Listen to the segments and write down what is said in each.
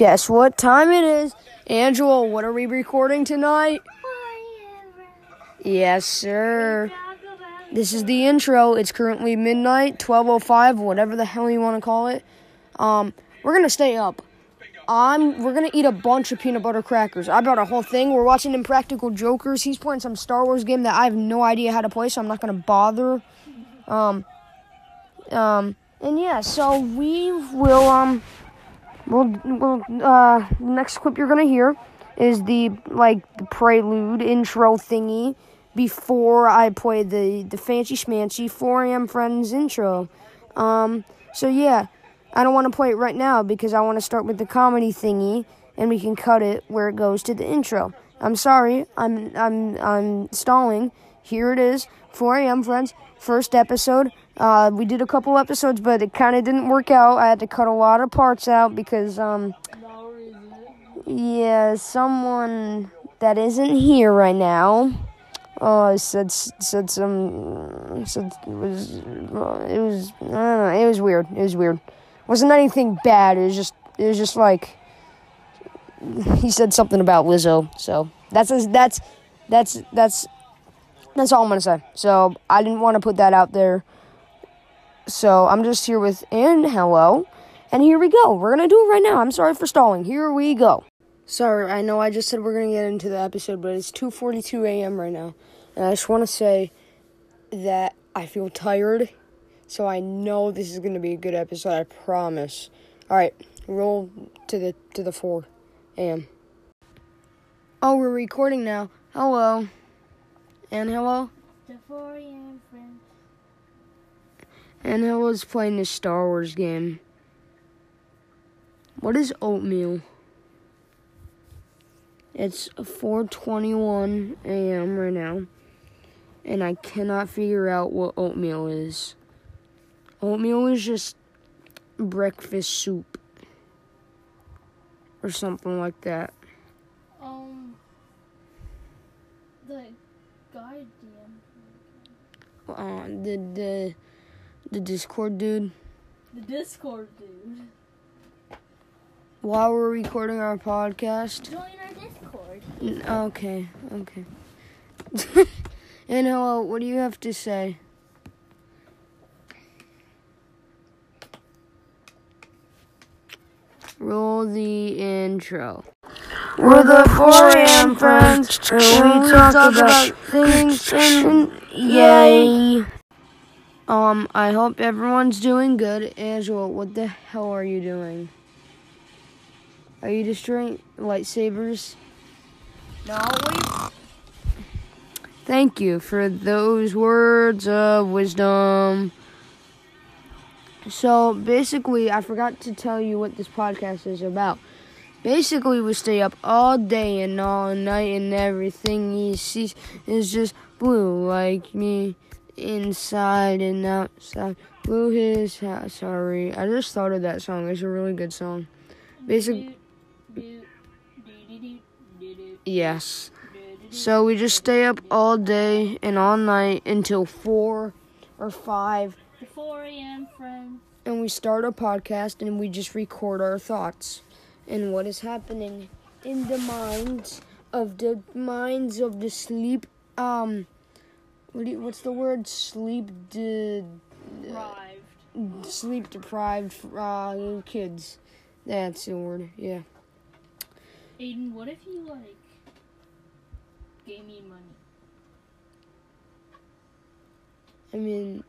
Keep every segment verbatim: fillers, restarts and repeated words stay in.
Guess what time it is? Angela, what are we recording tonight? Yes, sir. This is the intro. It's currently midnight, twelve oh five, whatever the hell you want to call it. Um, we're going to stay up. I'm, we're going to eat a bunch of peanut butter crackers. I bought a whole thing. We're watching Impractical Jokers. He's playing some Star Wars game that I have no idea how to play, so I'm not going to bother. Um, um, and yeah, so we will, um, we'll, we'll, uh, the next clip you're going to hear is the, like, the prelude intro thingy before I play the, the fancy schmancy four a.m. Friends intro. Um, so yeah. I don't want to play it right now because I want to start with the comedy thingy, and we can cut it where it goes to the intro. I'm sorry, I'm I'm I'm stalling. Here it is, four a.m. Friends, first episode. Uh, we did a couple episodes, but it kind of didn't work out. I had to cut a lot of parts out because um, yeah, someone that isn't here right now uh said said some said it was it was I don't know, it was weird. It was weird. Wasn't anything bad, it was just, it was just like, he said something about Lizzo, so, that's, that's, that's, that's, that's all I'm gonna say, so, I didn't want to put that out there, so, I'm just here with, and hello, and here we go, we're gonna do it right now, I'm sorry for stalling, here we go. Sorry, I know I just said we're gonna get into the episode, but it's two forty-two a.m. right now, and I just want to say that I feel tired. So I know this is going to be a good episode, I promise. All right, roll to the to the four a.m. Oh, we're recording now. Hello. And hello. The four a.m. friends. And hello's playing this Star Wars game. What is oatmeal? It's four twenty-one a.m. right now. And I cannot figure out what oatmeal is. Oatmeal is just breakfast soup or something like that. Um, the guardian. Uh, the the the Discord dude. The Discord dude. While we're recording our podcast. Join our Discord. Okay, okay. And hello, what do you have to say? Roll the intro. We're the four a.m. friends, and we talk about things and yay. Um, I hope everyone's doing good. Angela, what the hell are you doing? Are you destroying lightsabers? No. Thank you for those words of wisdom. So, basically, I forgot to tell you what this podcast is about. Basically, we stay up all day and all night, and everything you see is just blue like me, inside and outside. Blue his house, sorry. I just thought of that song. It's a really good song. Basically, yes. So, we just stay up all day and all night until four or five. four a.m. friends. And we start a podcast and we just record our thoughts and what is happening in the minds of the minds of the sleep um what do you, what's the word sleep de- deprived uh, sleep deprived uh, kids. That's the word, yeah. Aiden, what if you like gave me money? I mean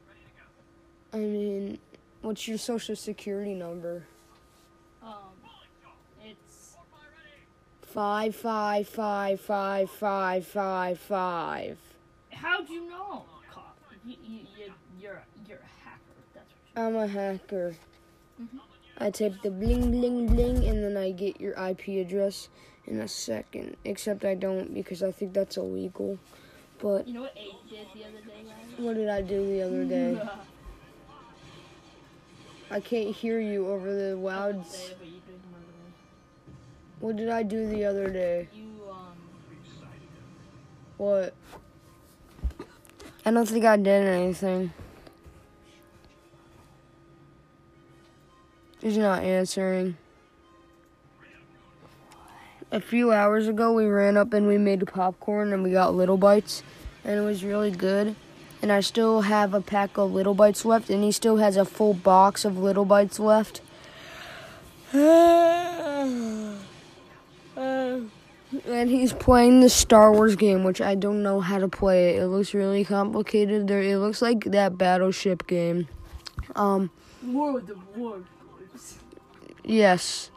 I mean, what's your social security number? Um, it's... Five, five, five, five, five, five, five. How'd you know? You, you, you, you're, you're a hacker. That's what you're... I'm a hacker. Mm-hmm. I type the bling, bling, bling, and then I get your I P address in a second. Except I don't, because I think that's illegal. But... You know what Aiden did the other day? Right? What did I do the other day? I can't hear you over the loud... Say, but you did what did I do the other day? You, um... What? I don't think I did anything. He's not answering. a few hours ago, we ran up and we made popcorn and we got Little Bites, and it was really good. And I still have a pack of Little Bites left, and he still has a full box of Little Bites left. Uh, uh, and he's playing the Star Wars game, which I don't know how to play it. It looks really complicated. There, it looks like that battleship game. Um, World of Warcraft. Yes.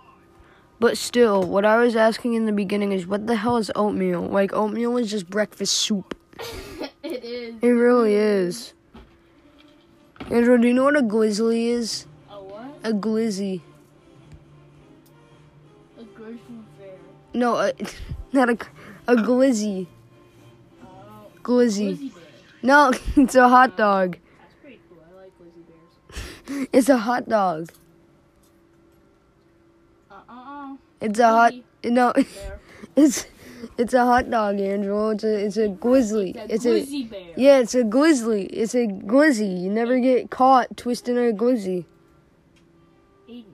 But still, what I was asking in the beginning is, what the hell is oatmeal? Like, oatmeal is just breakfast soup. It is. It really is. Andrew, do you know what a glizzly is? A what? A glizzy. A grizzly bear. No, a, not a... A glizzy. Uh, glizzy. Glizzy bear. No, it's a hot dog. That's pretty cool. I like glizzy bears. It's a hot dog. It's a hot no, it's it's a hot dog, Andrew. It's a it's a glizzly. It's a glizzy bear. Yeah, it's a glizzly. It's a glizzy. You never get caught twisting a glizzy. Aiden.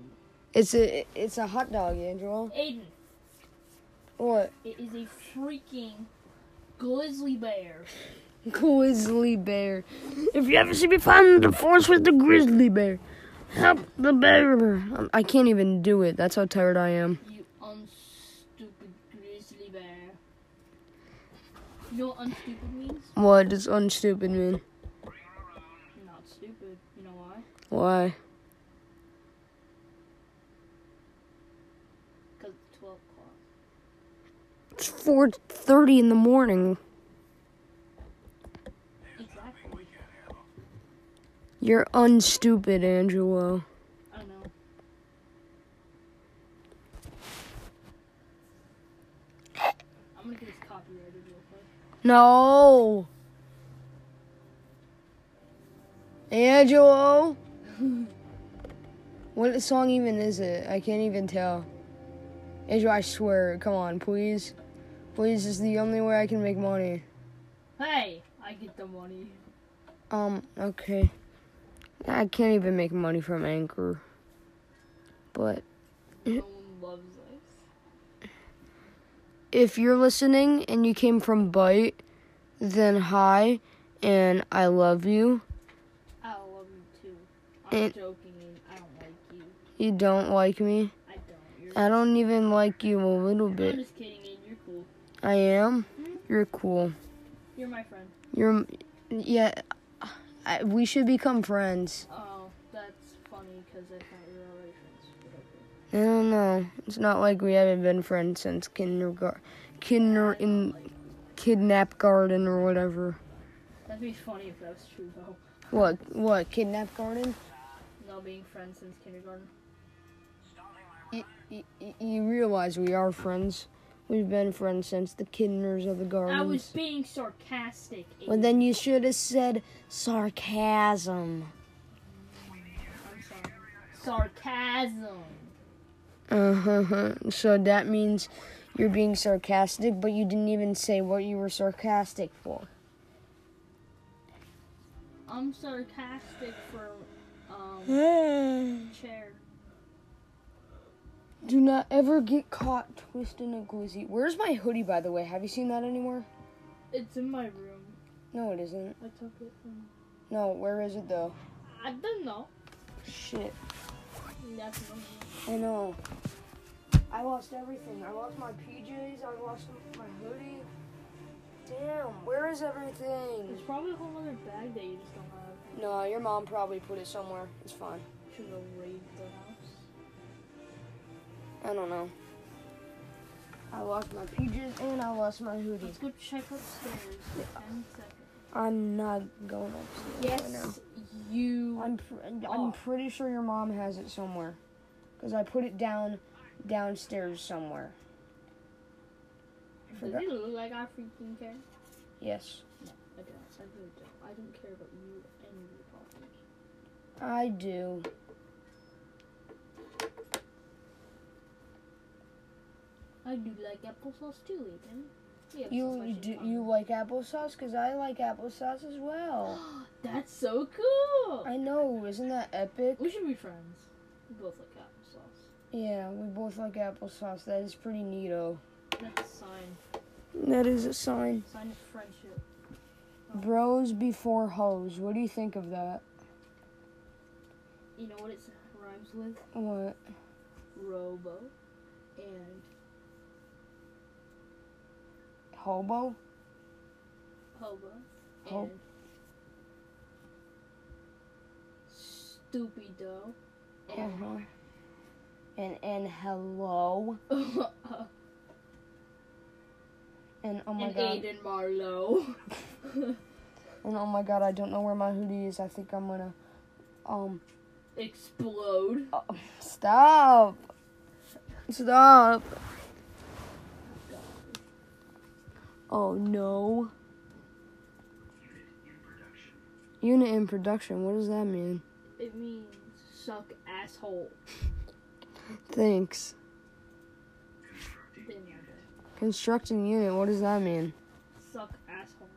It's a it's a hot dog, Andrew. Aiden. What? It is a freaking glizzly bear. Grizzly bear. If you ever see me fighting the force with the grizzly bear, help the bear. I can't even do it. That's how tired I am. Unstupid grizzly bear. You know what unstupid means? What does unstupid mean? Not stupid. You know why? Why? Because it's twelve o'clock. It's four thirty in the morning. Exactly. You're unstupid, Angelo. No. Angelo. What song even is it? I can't even tell. Angelo, I swear. Come on, please. Please, this is the only way I can make money. Hey, I get the money. Um, okay. I can't even make money from Anchor. But... no one loves it. If you're listening and you came from Bite, then hi, and I love you. I love you, too. I'm and joking, and I don't like you. You don't like me? I don't. You're I don't even like you a little bit. I'm just kidding, and you're cool. I am? Mm-hmm. You're cool. You're my friend. You're, yeah, I, we should become friends. Oh, that's funny, because I thought you were already friends, but okay. I don't know. It's not like we haven't been friends since kindergarten, kinder in kidnap garden or whatever. That'd be funny if that was true, though. What? What? Kidnap garden? No, being friends since kindergarten. You, you, you realize we are friends. We've been friends since the kinders of the garden. I was being sarcastic. Well, then you should have said sarcasm. I'm sorry. Sarcasm. Uh-huh. So that means you're being sarcastic, but you didn't even say what you were sarcastic for. I'm sarcastic for, um, chair. Do not ever get caught twisting a glizzy. Where's my hoodie, by the way? Have you seen that anywhere? It's in my room. No, it isn't. I took it from... No, where is it, though? I don't know. Shit. That's I know. I lost everything. I lost my P Js. I lost my hoodie. Damn, where is everything? There's probably a whole other bag that you just don't have. No, your mom probably put it somewhere. It's fine. Should we raid the house? I don't know. I lost my P Js and I lost my hoodie. Let's go check upstairs. Yeah. ten seconds. I'm not going upstairs. Yes, right now. You. I'm. Pr- I'm pretty sure your mom has it somewhere, because I put it down, downstairs somewhere. Does it look like I freaking care? Yes. No, I don't. I really don't. I don't care about you and your problems. I do. I do like applesauce too, Ethan. You do, you like applesauce? Because I like applesauce as well. That's so cool! I know, isn't that epic? We should be friends. We both like applesauce. Yeah, we both like applesauce. That is pretty neato. That's a sign. That is a sign. Sign of friendship. Oh. Bros before hoes. What do you think of that? You know what it rhymes with? What? Robo and hobo. Hobo and Ho- stupido. And uh-huh. And and hello. And oh my and god. And Aiden Marlowe. And oh my god, I don't know where my hoodie is. I think I'm gonna um explode. Uh, stop. Stop. Oh no. Unit in production. What does that mean? It means suck asshole. Thanks. Constructing unit. What does that mean? Suck asshole.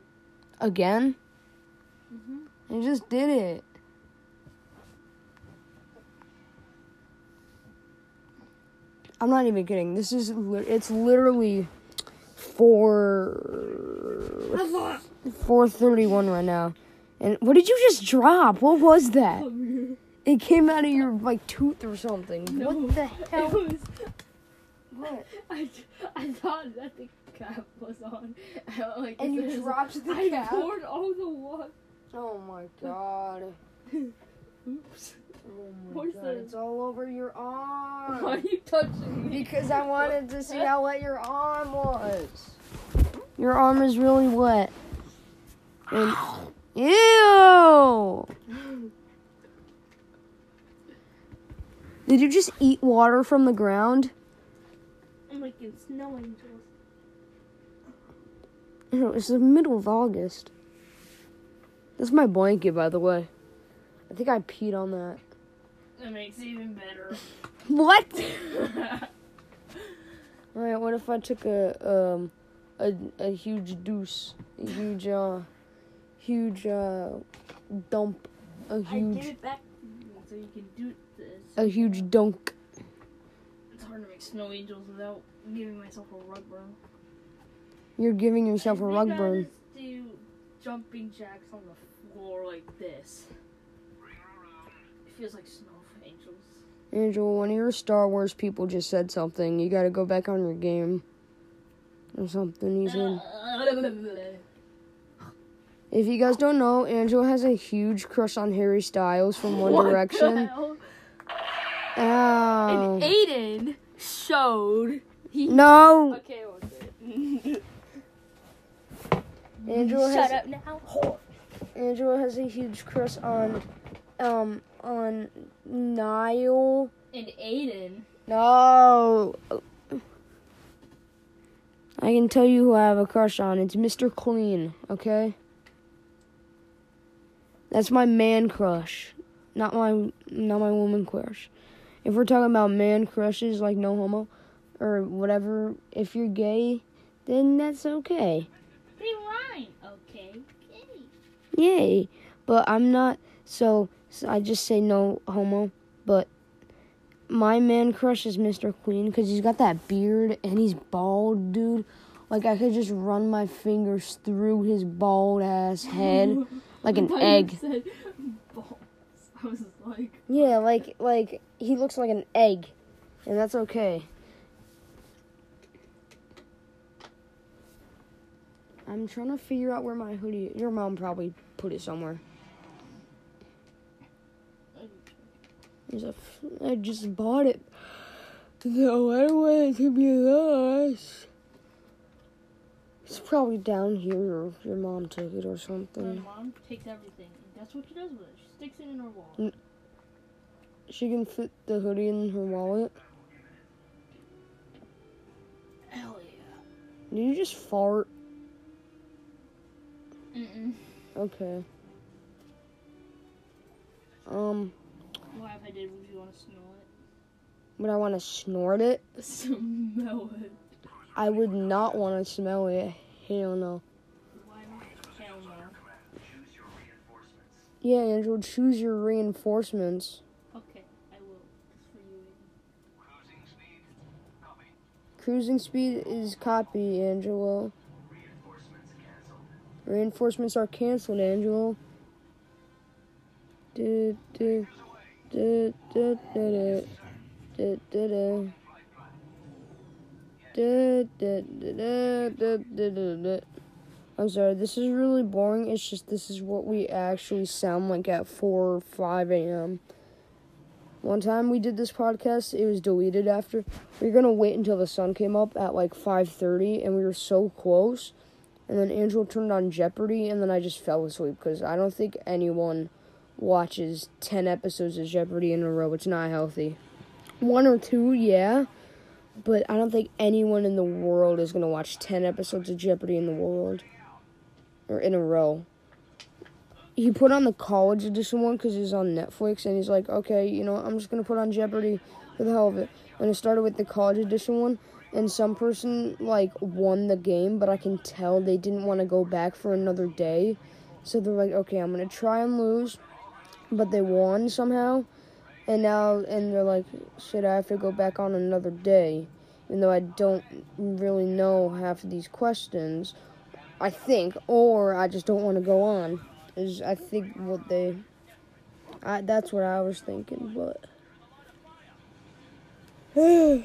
Again? Mm-hmm. You just did it. I'm not even kidding. This is... Li- it's literally... four... four thirty-one right now. And what did you just drop? What was that? It came out of your, like, tooth or something. No, what the hell? It was, what? I, I thought that the cap was on. I, like, and you dropped the I cap? I poured all the water. Oh, my God. Oops. Oh, my What's God. That? It's all over your arm. Why are you touching me? Because I wanted to see how wet your arm was. Your arm is really wet. And, ew! Did you just eat water from the ground? I'm like, it's snow angels. No, it's the middle of August. That's my blanket, by the way. I think I peed on that. That makes it even better. What? Alright, what if I took a, um, a, a huge deuce? A huge, uh, huge, uh, dump. A huge... I give it back so you can do it. A huge dunk. It's hard to make snow angels without giving myself a rug burn. You're giving yourself I a rug burn. I just do jumping jacks on the floor like this. It feels like snow angels. Angel, one of your Star Wars people just said something. You gotta go back on your game. Or something. He's in. If you guys don't know, Angel has a huge crush on Harry Styles from One what Direction. The hell? Oh. And Aiden showed he No Okay okay. Angela Shut has, up now. Angela has a huge crush on um on Niall and Aiden. No, I can tell you who I have a crush on. It's Mister Clean, okay? That's my man crush. Not my not my woman crush. If we're talking about man crushes, like no homo, or whatever, if you're gay, then that's okay. Rewind, okay, yay. Yay, but I'm not, so, so I just say no homo, but my man crush is Mister Clean, because he's got that beard, and he's bald, dude. Like, I could just run my fingers through his bald-ass head, like an egg. I was like... Yeah, like, like, he looks like an egg, and that's okay. I'm trying to figure out where my hoodie... Your mom probably put it somewhere. There's a... I just bought it. No, I don't want it to be lost. It's probably down here, or your mom took it or something. My mom takes everything. That's what she does with it. She sticks it in her wallet. She can fit the hoodie in her wallet. Hell yeah. Did you just fart? Mm-mm. Okay. Um. What if I did? Would you want to snort it? Would I want to snort it? Smell it. I would not want to smell it. Hell no. Yeah, Angel, choose your reinforcements. Okay, I will. It's for you. Cruising speed, copy. Cruising speed is copy, Angelo. Reinforcements are canceled, Angelo. Du, du, du, du, du, du, du, du. I'm sorry, this is really boring. It's just this is what we actually sound like at four or five a.m. One time we did this podcast, it was deleted after. We were going to wait until the sun came up at like five thirty, and we were so close. And then Angel turned on Jeopardy, and then I just fell asleep, because I don't think anyone watches ten episodes of Jeopardy in a row. It's not healthy. One or two, yeah, but I don't think anyone in the world is going to watch ten episodes of Jeopardy in the world, or in a row. He put on the college edition one because he's on Netflix, and he's like, okay, you know, I'm just going to put on Jeopardy for the hell of it. And it started with the college edition one, and some person, like, won the game, but I can tell they didn't want to go back for another day. So they're like, okay, I'm going to try and lose, but they won somehow. And now, and they're like, shit, I have to go back on another day, even though I don't really know half of these questions, I think, or I just don't want to go on. Is I think what they, I, that's what I was thinking, but, oh,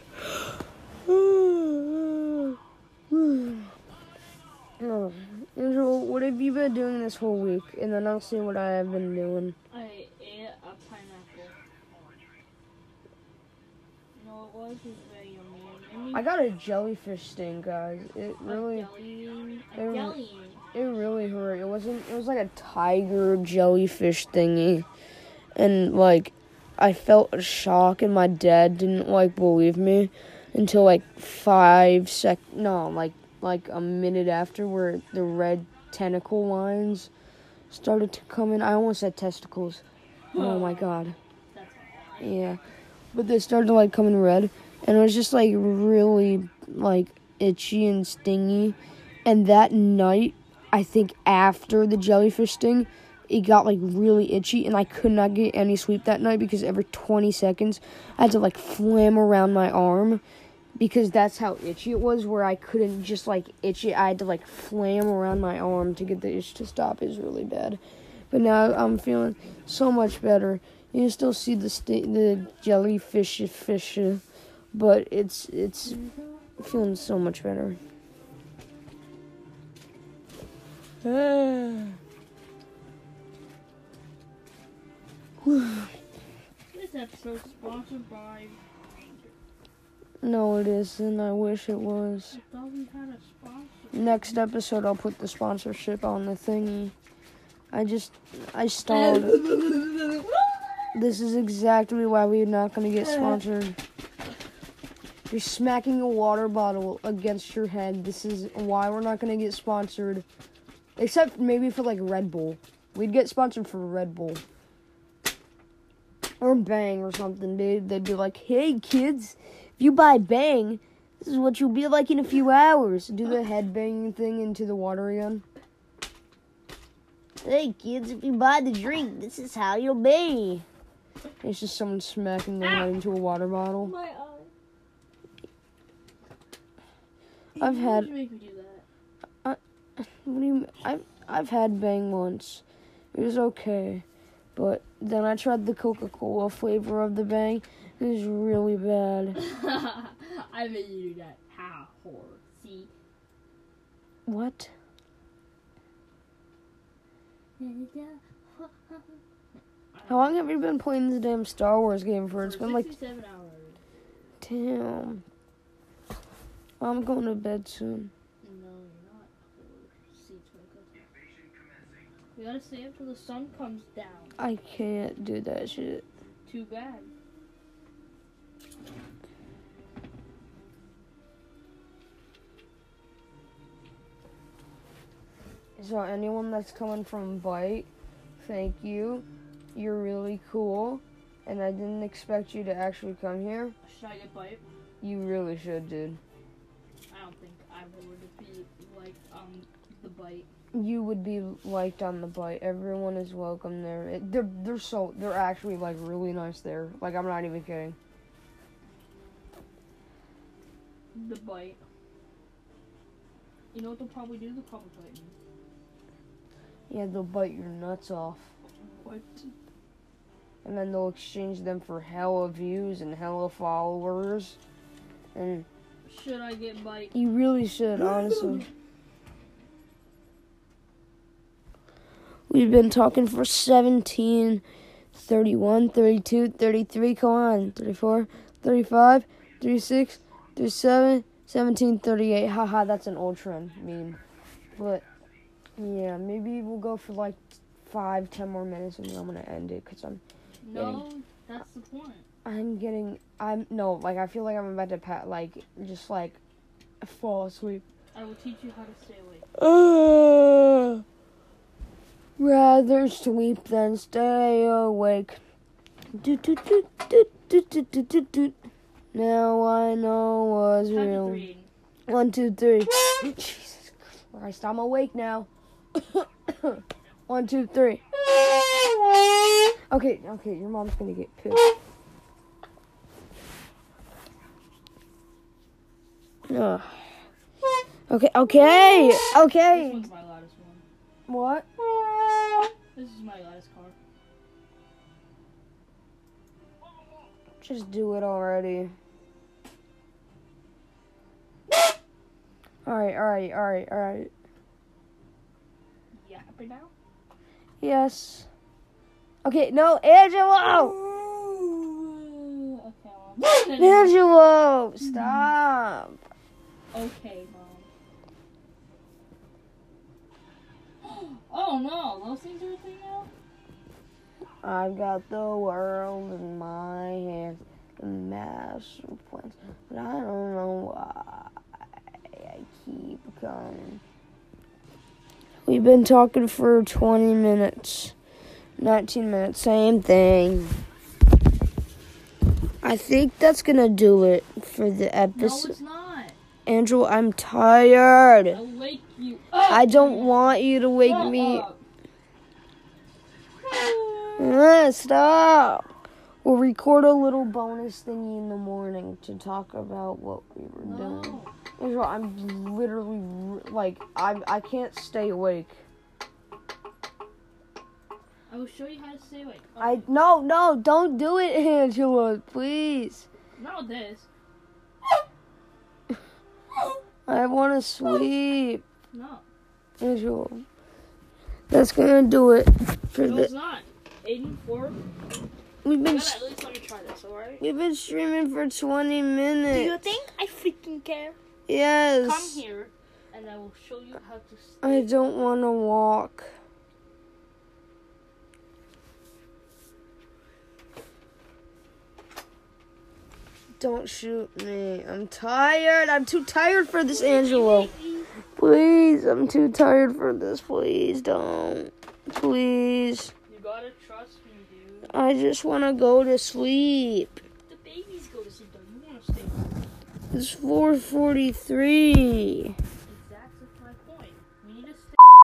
Angel, what have you been doing this whole week? And then I'll see what I have been doing. I ate a pineapple. No, it was very yummy. I got a jellyfish sting, guys. It really, a jelly, a it, jelly. It really hurt. It wasn't, it was like a tiger jellyfish thingy. And, like, I felt a shock, and my dad didn't, like, believe me until, like, five sec, no, like, like a minute after, where the red tentacle lines started to come in. I almost said testicles. Oh, my God. Yeah. But they started to, like, come in red, and it was just, like, really, like, itchy and stingy. And that night, I think after the jellyfish sting, it got, like, really itchy, and I could not get any sleep that night because every twenty seconds, I had to, like, flam around my arm because that's how itchy it was, where I couldn't just, like, itch it. I had to, like, flam around my arm to get the itch to stop. It was really bad. But now I'm feeling so much better. You can still see the st- the jellyfish fish, but it's it's feeling so much better. Who This episode is sponsored by No it isn't, I wish it was. I thought we had a sponsor. Next episode I'll put the sponsorship on the thingy. I just I stalled. This is exactly why we're not gonna get sponsored. You're smacking a water bottle against your head. This is why we're not gonna get sponsored. Except maybe for, like, Red Bull. We'd get sponsored for Red Bull. Or Bang or something, dude. They'd be like, hey, kids, if you buy Bang, this is what you'll be like in a few hours. Do the headbanging thing into the water again. Hey, kids, if you buy the drink, this is how you'll be. It's just someone smacking their head into a water bottle. My eye. I've had... What do you mean? I've, I've had Bang once. It was okay. But then I tried the Coca-Cola flavor of the Bang. It was really bad. I bet you do that. How horror. See? What? How long have you been playing this damn Star Wars game for? It's been like... sixty-seven hours. Damn. I'm going to bed soon. We gotta stay up till the sun comes down. I can't do that shit. Too bad. So anyone that's coming from Bite, thank you. You're really cool. And I didn't expect you to actually come here. Should I get Bite? You really should, dude. I don't think I would be like, um, the Bite. You would be liked on the Bite. Everyone is welcome there. It, they're they're so they're actually like really nice there. Like I'm not even kidding. The bite. You know what they'll probably do? They'll probably bite me. Yeah, they'll bite your nuts off. What? And then they'll exchange them for hella views and hella followers. And should I get bite? You really should, honestly. We've been talking for seventeen, thirty-one, thirty-two, thirty-three, come on, thirty-four, thirty-five, thirty-six, thirty-seven, seventeen, thirty-eight. Haha, that's an old trend meme. But, yeah, maybe we'll go for like five, ten more minutes and then I'm going to end it because I'm No, getting, that's the point. I'm getting, I'm, no, like, I feel like I'm about to, pat, like, just, like, fall asleep. I will teach you how to stay awake. Uh, Rather sleep than stay awake. Do, do, do, do, do, do, do, do, do. Now I know what's real. One, two, three. Jesus Christ, I'm awake now. One, two, three. Okay, okay, your mom's gonna get pissed. Ugh. Okay, okay, okay. This one's my loudest one. What? This is my last car. Just do it already. Alright, alright, alright, alright. You happy now? Yes. Okay, no, Angelo! Ooh, okay, well, Angelo, stop. Okay, Mom. Oh no, those things are a thing now? I've got the world in my hands, the master plans, but I don't know why I keep coming. We've been talking for twenty minutes, nineteen minutes, same thing. I think that's gonna do it for the episode. No, it's not. Andrew, I'm tired. I'll wake you up. I don't want you to wake Shut me up. Uh, stop. We'll record a little bonus thingy in the morning to talk about what we were no. doing. Andrew, I'm literally, like, I I can't stay awake. I will show you how to stay awake. Okay. I No, no, don't do it, Angela, please. Not this. I want to sleep. No. Angel. That's going to do it for no, the... No, it's not. eighty-four. We've been... St- at least let me try this, alright? We've been streaming for twenty minutes. Do you think I freaking care? Yes. Come here, and I will show you how to sleep. I don't want to walk. Don't shoot me. I'm tired. I'm too tired for this, Angelo. Please, I'm too tired for this. Please don't. Please. You gotta trust me, dude. I just wanna go to sleep. The babies go to sleep, though. You wanna stay. It's four forty-three.